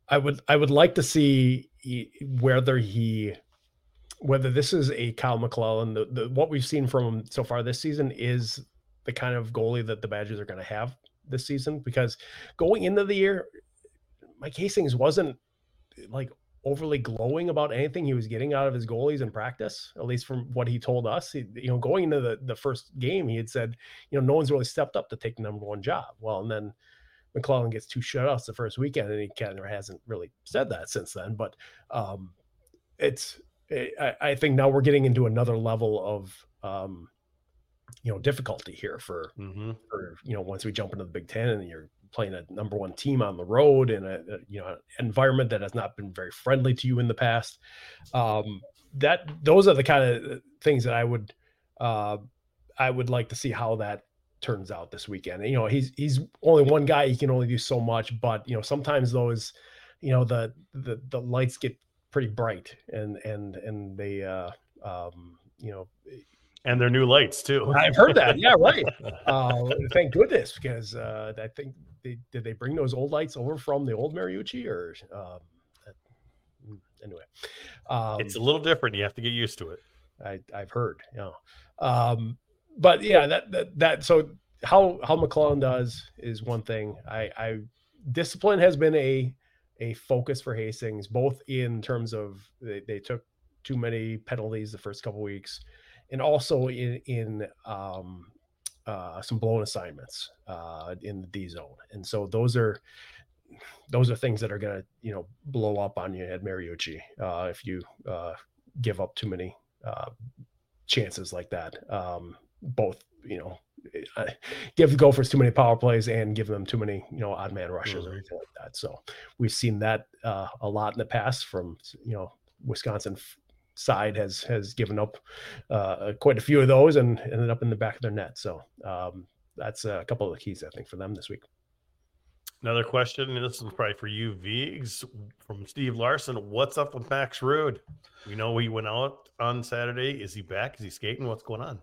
I would, I would like to see whether he, whether this is a Kyle McClellan, the, the, what we've seen from him so far this season is the kind of goalie that the Badgers are going to have this season, because going into the year, Mike Hastings wasn't like overly glowing about anything he was getting out of his goalies in practice, at least from what he told us. He, you know, going into the, the first game, he had said, you know, no one's really stepped up to take the number one job. Well, and then McClellan gets two shutouts the first weekend, and he kind of hasn't really said that since then. But um, it's, it, I, I think now we're getting into another level of, um, you know, difficulty here for, mm-hmm. for, you know, once we jump into the Big Ten and you're playing a number one team on the road in a, a you know an environment that has not been very friendly to you in the past. Um, that those are the kind of things that I would uh, I would like to see how that turns out this weekend. And, you know, he's he's only one guy; he can only do so much. But you know, sometimes those, you know, the the the lights get pretty bright, and and and they uh, um, you know. And their new lights too. I've heard that. Yeah, right. Uh, thank goodness, because uh, I think they did they bring those old lights over from the old Mariucci, or um, anyway, um, it's a little different. You have to get used to it. I, I've heard, you know. Um, but yeah, that, that, that, so how, how McClellan does is one thing. I, I, discipline has been a, a focus for Hastings, both in terms of they, they took too many penalties the first couple of weeks, and also in, in, um, uh, some blown assignments, uh, in the D zone. And so those are, those are things that are going to, you know, blow up on you at Mariucci, uh, if you, uh, give up too many, uh, chances like that. Um, both, you know, give the Gophers too many power plays and give them too many, you know, odd man rushes mm-hmm. or anything like that. So we've seen that uh, a lot in the past from, you know, Wisconsin f- side has, has given up uh, quite a few of those and ended up in the back of their net. So um, that's a couple of the keys, I think, for them this week. Another question, and this is probably for you, Viggs, from Steve Larson. What's up with Max Rood? We know he went out on Saturday. Is he back? Is he skating? What's going on?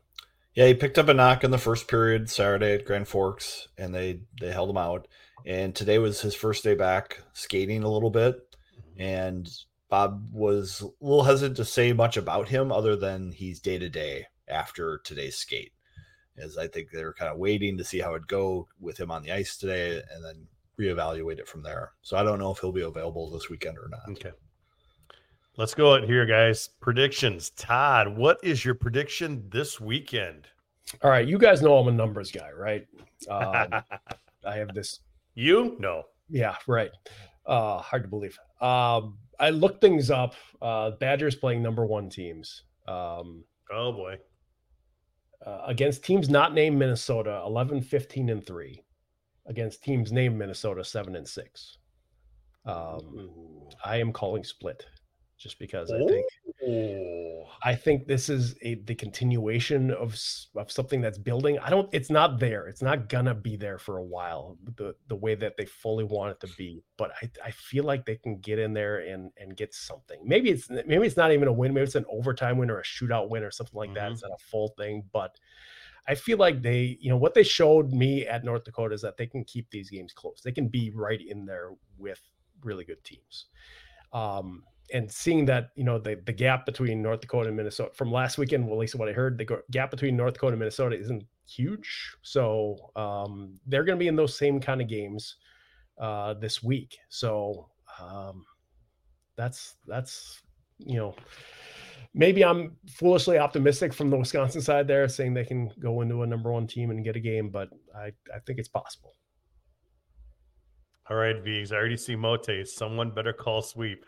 Yeah, he picked up a knock in the first period Saturday at Grand Forks, and they, they held him out. And today was his first day back skating a little bit. Mm-hmm. And Bob was a little hesitant to say much about him other than he's day-to-day after today's skate, as I think they were kind of waiting to see how it go with him on the ice today and then reevaluate it from there. So I don't know if he'll be available this weekend or not. Okay. Let's go out here, guys. Predictions. Todd, what is your prediction this weekend? All right. You guys know I'm a numbers guy, right? Um, I have this. You? No. Yeah, right. Uh, hard to believe. Um, I looked things up. Uh, Badgers playing number one teams. Um, oh, boy. Uh, against teams not named Minnesota, eleven, fifteen, and three. Against teams named Minnesota, seven and six. Um, I am calling split. Just because I think Ooh. I think this is a the continuation of of something that's building. I don't. It's not there. It's not gonna be there for a while. The the way that they fully want it to be. But I, I feel like they can get in there and and get something. Maybe it's maybe it's not even a win. Maybe it's an overtime win or a shootout win or something like mm-hmm. that. It's not a full thing. But I feel like they, you know, what they showed me at North Dakota is that they can keep these games close. They can be right in there with really good teams. Um, And seeing that, you know, the, the gap between North Dakota and Minnesota from last weekend, well, at least what I heard, the go- gap between North Dakota and Minnesota isn't huge. So um, they're going to be in those same kind of games uh, this week. So um, that's, that's, you know, maybe I'm foolishly optimistic from the Wisconsin side there saying they can go into a number one team and get a game, but I, I think it's possible. All right, Viggs, I already see Mote. Someone better call sweep.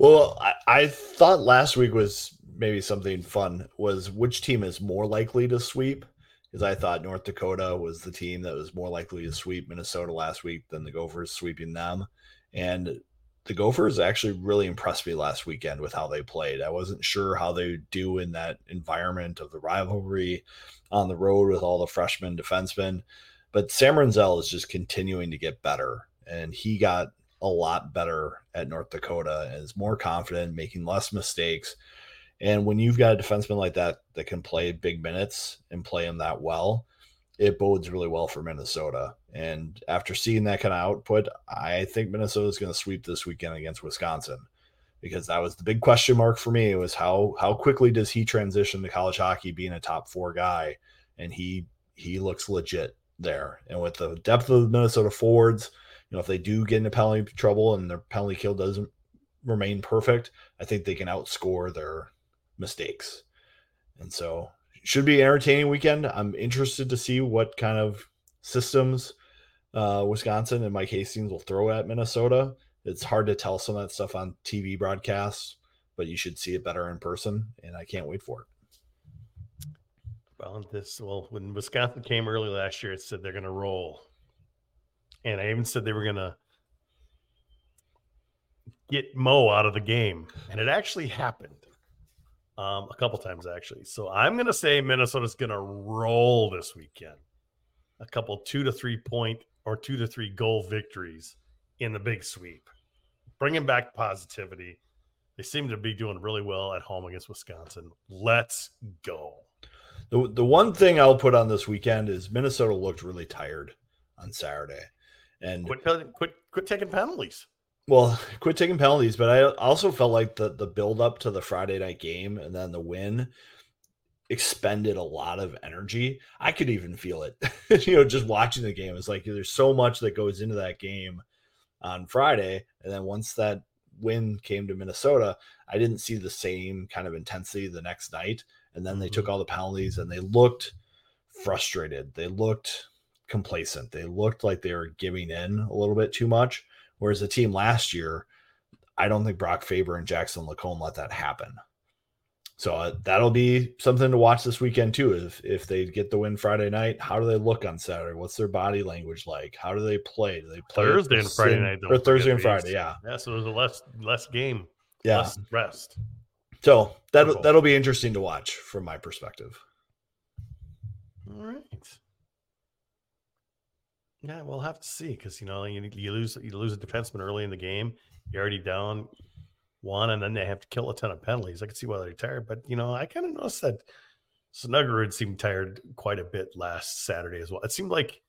Well, I, I thought last week was maybe something fun, was which team is more likely to sweep, because I thought North Dakota was the team that was more likely to sweep Minnesota last week than the Gophers sweeping them. And the Gophers actually really impressed me last weekend with how they played. I wasn't sure how they would do in that environment of the rivalry on the road with all the freshmen defensemen. But Sam Renzel is just continuing to get better, and he got a lot better at North Dakota and is more confident, making less mistakes. And when you've got a defenseman like that that can play big minutes and play him that well, it bodes really well for Minnesota. And after seeing that kind of output, I think Minnesota is going to sweep this weekend against Wisconsin, because that was the big question mark for me. It was how how quickly does he transition to college hockey being a top four guy, and he he looks legit there. And with the depth of the Minnesota forwards, you know, if they do get into penalty trouble and their penalty kill doesn't remain perfect, I think they can outscore their mistakes. And so it should be an entertaining weekend. I'm interested to see what kind of systems uh, Wisconsin and Mike Hastings will throw at Minnesota. It's hard to tell some of that stuff on T V broadcasts, but you should see it better in person, and I can't wait for it. Well, this well, when Wisconsin came early last year, it said they're going to roll, and I even said they were going to get Mo out of the game, and it actually happened um, a couple times actually. So I'm going to say Minnesota's going to roll this weekend, a couple two to three point or two to three goal victories in the big sweep, bringing back positivity. They seem to be doing really well at home against Wisconsin. Let's go. The the one thing I'll put on this weekend is Minnesota looked really tired on Saturday, and quit quit, quit taking penalties. Well, quit taking penalties, but I also felt like the the build up to the Friday night game and then the win expended a lot of energy. I could even feel it, you know, just watching the game. It's like there's so much that goes into that game on Friday, and then once that win came to Minnesota, I didn't see the same kind of intensity the next night. And then mm-hmm. they took all the penalties, and they looked frustrated. They looked complacent. They looked like they were giving in a little bit too much. Whereas the team last year, I don't think Brock Faber and Jackson Lacombe let that happen. So uh, that'll be something to watch this weekend too. If if they get the win Friday night, how do they look on Saturday? What's their body language like? How do they play? Do they play Thursday and Friday night? Or Thursday and Friday, yeah. Yeah, so there's a less less game, yeah. less rest. So that that'll be interesting to watch from my perspective. All right. Yeah, we'll have to see, because you know you, you lose you lose a defenseman early in the game. You're already down one, and then they have to kill a ton of penalties. I can see why they're tired, but you know I kind of noticed that Snuggerud seemed tired quite a bit last Saturday as well. It seemed like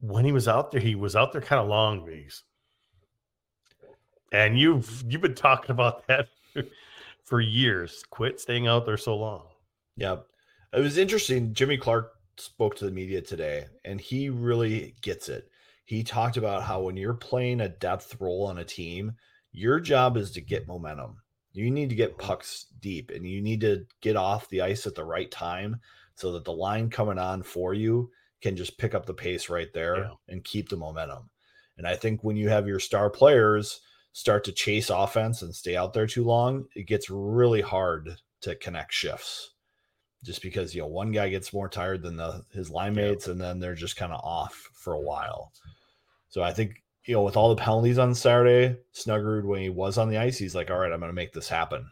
when he was out there, he was out there kind of long, Vigs. And you've you've been talking about that for years. Quit staying out there so long. Yeah, it was interesting. Jimmy Clark spoke to the media today, and he really gets it. He talked about how when you're playing a depth role on a team, your job is to get momentum. You need to get pucks deep, and you need to get off the ice at the right time so that the line coming on for you can just pick up the pace right there yeah. and keep the momentum. And I think when you have your star players start to chase offense and stay out there too long, it gets really hard to connect shifts. Just because, you know, one guy gets more tired than the, his line mates, and then they're just kind of off for a while. So I think, you know, with all the penalties on Saturday, Snuggerud, when he was on the ice, he's like, all right, I'm going to make this happen.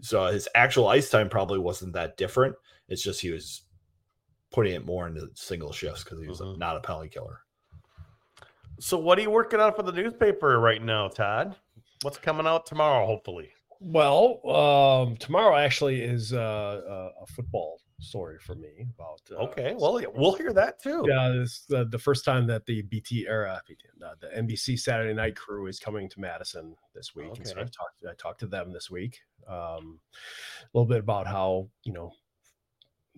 So his actual ice time probably wasn't that different. It's just he was putting it more into single shifts because he was mm-hmm. not a penalty killer. So what are you working on for the newspaper right now, Todd? What's coming out tomorrow, hopefully? Well, um, tomorrow actually is uh, a football story for me about. Uh, okay, well, we'll hear that too. Yeah, it's the, the first time that the B T era, the N B C Saturday Night Crew is coming to Madison this week, okay. and so I've talked. I talked to them this week um, a little bit about how you know,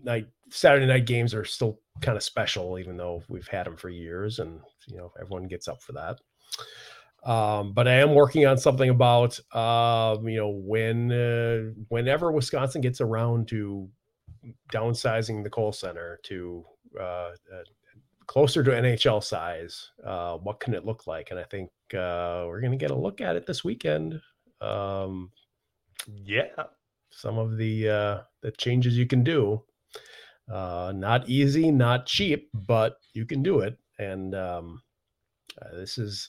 night Saturday night games are still kind of special, even though we've had them for years, and you know everyone gets up for that. Um, but I am working on something about, uh, you know, when, uh, whenever Wisconsin gets around to downsizing the Kohl Center to uh, uh, closer to N H L size, uh, what can it look like? And I think uh, we're going to get a look at it this weekend. Um, yeah, some of the uh, the changes you can do. Uh, not easy, not cheap, but you can do it. And um, uh, this is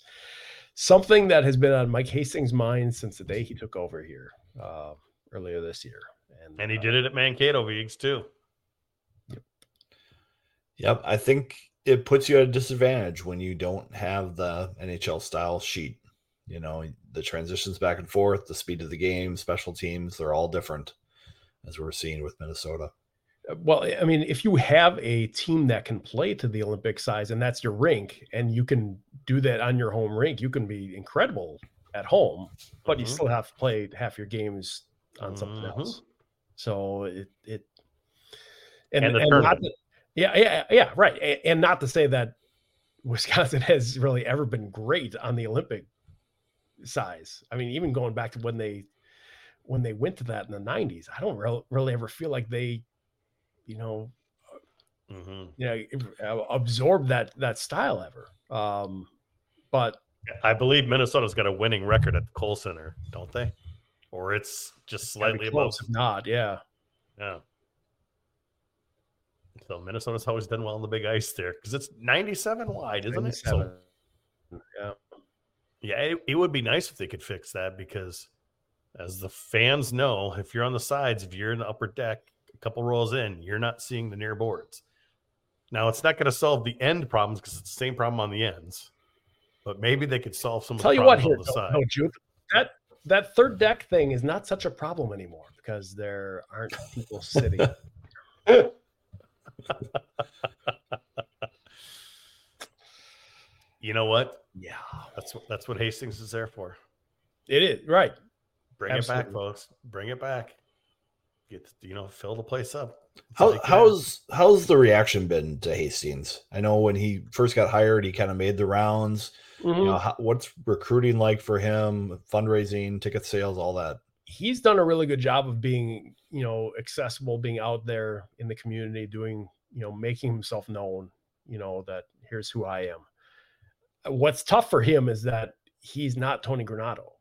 something that has been on Mike Hastings' mind since the day he took over here uh, earlier this year. And, and he uh, did it at Mankato, Vigs, too. Yep. Yep, I think it puts you at a disadvantage when you don't have the N H L-style sheet. You know, the transitions back and forth, the speed of the game, special teams, they're all different, as we're seeing with Minnesota. Well, I mean, if you have a team that can play to the Olympic size, and that's your rink, and you can do that on your home rink, you can be incredible at home, but mm-hmm. you still have to play half your games on mm-hmm. something else. So it, it and, and, the and not to, yeah, yeah, yeah, right. And, and not to say that Wisconsin has really ever been great on the Olympic size. I mean, even going back to when they when they went to that in the nineties, I don't re- really ever feel like they. You know, mm-hmm. you know, absorb that that style ever. Um, but I believe Minnesota's got a winning record at the Kohl Center, don't they? Or it's just slightly close, above. If not, yeah, yeah. So Minnesota's always done well on the big ice there because it's ninety-seven wide, isn't ninety-seven. It? So, yeah, yeah. It, it would be nice if they could fix that because, as the fans know, if you're on the sides, if you're in the upper deck. Couple rolls in, you're not seeing the near boards. Now it's not going to solve the end problems because it's the same problem on the ends, but maybe they could solve some. I'll tell of the you what, here, no, no, Jupe, that that third deck thing is not such a problem anymore because there aren't people sitting. You know what? Yeah, that's That's what, that's what Hastings is there for. It is, right. Bring Absolutely. it back, folks. Bring it back. Get, you know, fill the place up. How, how's how's the reaction been to Hastings? I know when he first got hired, he kind of made the rounds. Mm-hmm. You know, how, what's recruiting like for him? Fundraising, ticket sales, all that. He's done a really good job of being, you know, accessible, being out there in the community, doing, you know, making himself known. You know, that here's who I am. What's tough for him is that he's not Tony Granato.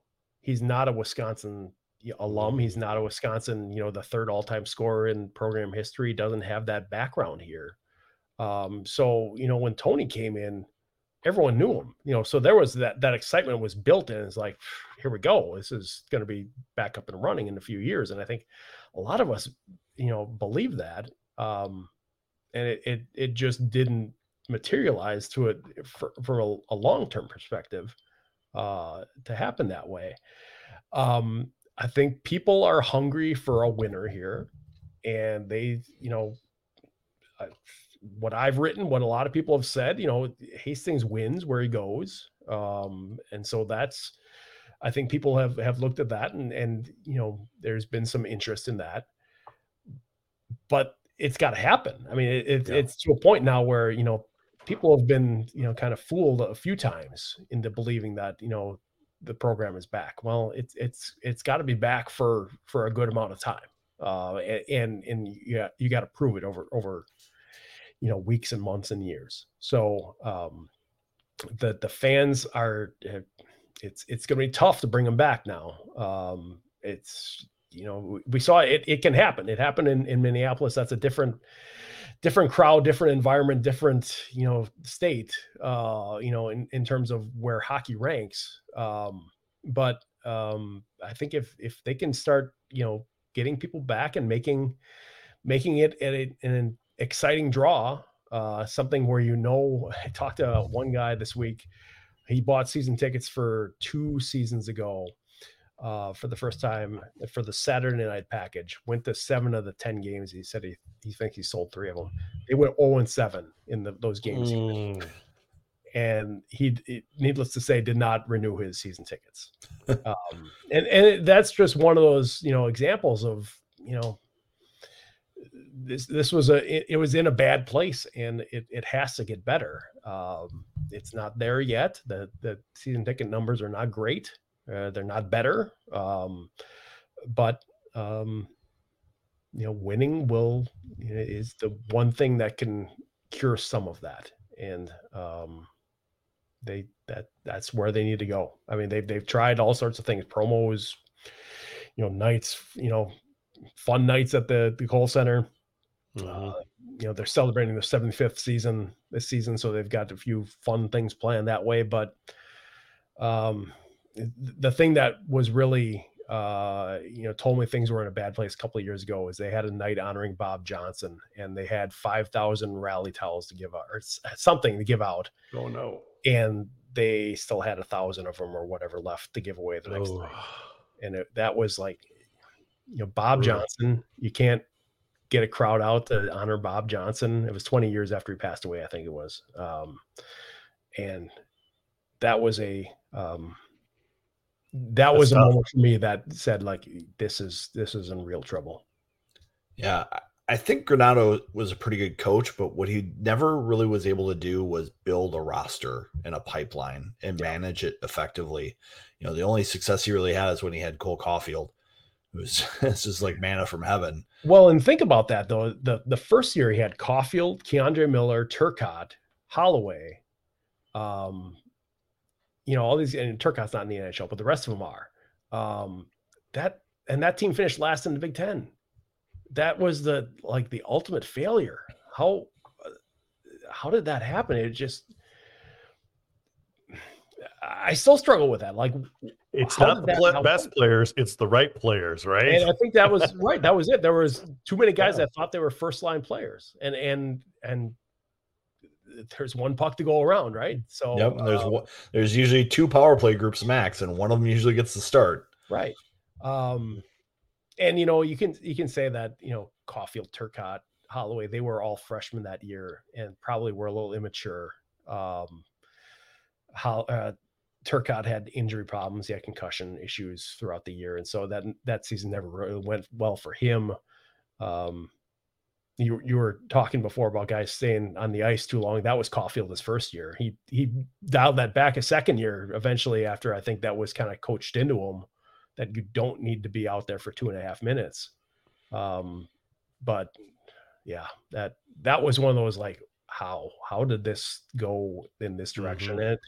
He's not a Wisconsin alum. He's not a Wisconsin, you know, the third all-time scorer in program history, doesn't have that background here. Um, so, you know, when Tony came in, everyone knew him, you know, so there was that, that excitement was built in. It's like, here we go. This is going to be back up and running in a few years. And I think a lot of us, you know, believe that. Um, and it, it, it just didn't materialize to it for, for a, a long-term perspective uh, to happen that way. Um, I think people are hungry for a winner here, and they, you know, uh, what I've written, what a lot of people have said, you know, Hastings wins where he goes. Um, and so that's, I think people have, have looked at that and, and, you know, there's been some interest in that, but it's got to happen. I mean, it, it, yeah. it's to a point now where, you know, people have been, you know, kind of fooled a few times into believing that, you know, the program is back. Well, it's, it's, it's got to be back for, for a good amount of time. Uh, and, and yeah, you, you got to prove it over, over, you know, weeks and months and years. So um, the, the fans are, it's, it's going to be tough to bring them back now. Um, it's, you know, we saw it, it can happen. It happened in, in Minneapolis. That's a different, different crowd, different environment, different, you know, state, uh, you know, in, in terms of where hockey ranks. Um, but um, I think if, if they can start, you know, getting people back and making, making it at a, an exciting draw, uh, something where, you know, I talked to one guy this week, he bought season tickets for two seasons ago uh, for the first time for the Saturday night package, went to seven of the ten games. He said he, he thinks he sold three of them. They went oh and seven in the, those games. Mm. And he, it, needless to say, did not renew his season tickets. Um, and, and it, that's just one of those, you know, examples of, you know, this, this was a, it, it was in a bad place, and it, it has to get better. Um, it's not there yet. The, the season ticket numbers are not great. Uh, they're not better, um, but um, you know, winning will you know, is the one thing that can cure some of that, and um, they that that's where they need to go. I mean, they've they've tried all sorts of things, promos, you know, nights, you know, fun nights at the the Kohl Center. Uh, you know, they're celebrating their seventy-fifth season this season, so they've got a few fun things planned that way, but. Um, The thing that was really, uh, you know, told me things were in a bad place a couple of years ago is they had a night honoring Bob Johnson, and they had five thousand rally towels to give out or something to give out. Oh, no. And they still had a thousand of them or whatever left to give away the next oh. night. And it, that was like, you know, Bob really? Johnson, you can't get a crowd out to honor Bob Johnson. It was twenty years after he passed away, I think it was. Um, and that was a... Um, That was a moment for me that said, like, this is this is in real trouble. Yeah, I think Granato was a pretty good coach, but what he never really was able to do was build a roster and a pipeline and yeah. manage it effectively. You know, the only success he really had is when he had Cole Caulfield. It was it's just like manna from heaven. Well, and think about that though. The the first year he had Caulfield, Keandre Miller, Turcotte, Holloway, um, you know, all these, and Turcotte's not in the N H L, but the rest of them are. Um, that and that team finished last in the Big Ten. That was the like the ultimate failure. How how did that happen? It just, I still struggle with that. Like, it's not the that, best how, players; it's the right players, right? And I think that was right. That was it. There was too many guys yeah. that thought they were first line players, and and and. There's one puck to go around, right? So yep, there's um, there's usually two power play groups max, and one of them usually gets the start, right? Um, and you know you can you can say that you know Caulfield, Turcotte, Holloway, they were all freshmen that year and probably were a little immature. Um, how uh, Turcotte had injury problems. He had concussion issues throughout the year. And so that, that season never really went well for him. Um, you, you were talking before about guys staying on the ice too long. That was Caulfield his first year. He, he dialed that back a second year eventually, after I think that was kind of coached into him that you don't need to be out there for two and a half minutes. Um, but yeah, that, that was one of those, like, how, how did this go in this direction? Mm-hmm. And,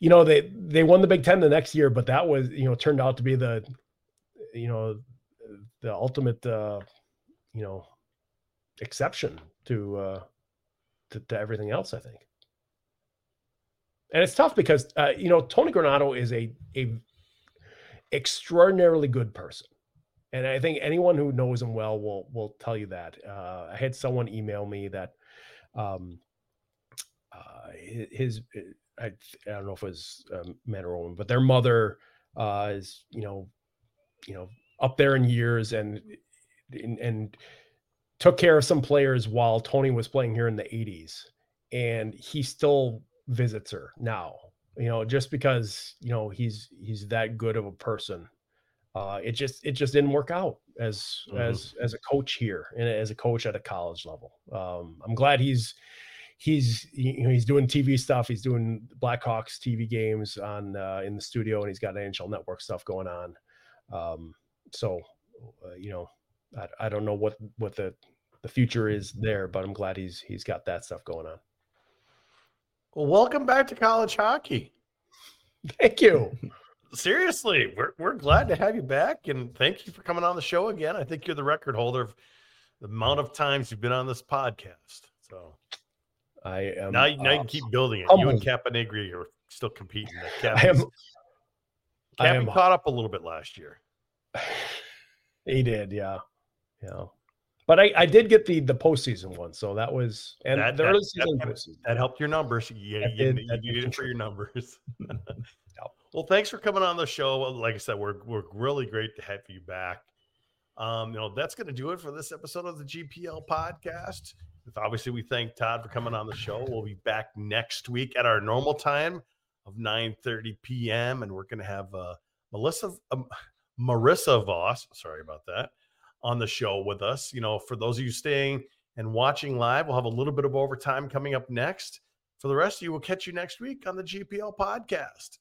you know, they, they won the Big Ten the next year, but that was, you know, turned out to be the, you know, the ultimate, uh, you know, exception to, uh, to, to everything else, I think. And it's tough because, uh, you know, Tony Granato is a, a extraordinarily good person. And I think anyone who knows him well will, will tell you that. Uh, I had someone email me that, um, uh, his, I, I don't know if it was a man or woman, but their mother, uh, is, you know, you know, up there in years and, and, and took care of some players while Tony was playing here in the eighties, and he still visits her now, you know, just because, you know, he's, he's that good of a person. Uh, it just, it just didn't work out as, mm-hmm. as, as a coach here and as a coach at a college level. Um, I'm glad he's, he's, you know, he's doing T V stuff. He's doing Blackhawks T V games on, uh, in the studio, and he's got N H L Network stuff going on. Um, so, uh, you know, I, I don't know what, what the, the future is there, but I'm glad he's, he's got that stuff going on. Well, welcome back to college hockey. Thank you. Seriously, we're we're glad to have you back, and thank you for coming on the show again. I think you're the record holder of the amount of times you've been on this podcast. So I am now, now uh, you can keep building it. Humbled. You and Caponegri are still competing. Cap, I am, I am caught up a little bit last year. He did, yeah, yeah. But I, I did get the the postseason one, so that was and that, the that, early season that, postseason. That helped your numbers. Yeah, you, did, you, you did, did it for your numbers. Well, thanks for coming on the show. Like I said, we're we're really great to have you back. Um, you know, that's going to do it for this episode of the G P L podcast. Obviously, we thank Todd for coming on the show. We'll be back next week at our normal time of nine thirty p.m. and we're going to have uh, Melissa, um, Marissa Voss. Sorry about that. On the show with us. You know, for those of you staying and watching live, we'll have a little bit of overtime coming up next. For the rest of you, we'll catch you next week on the G P L podcast.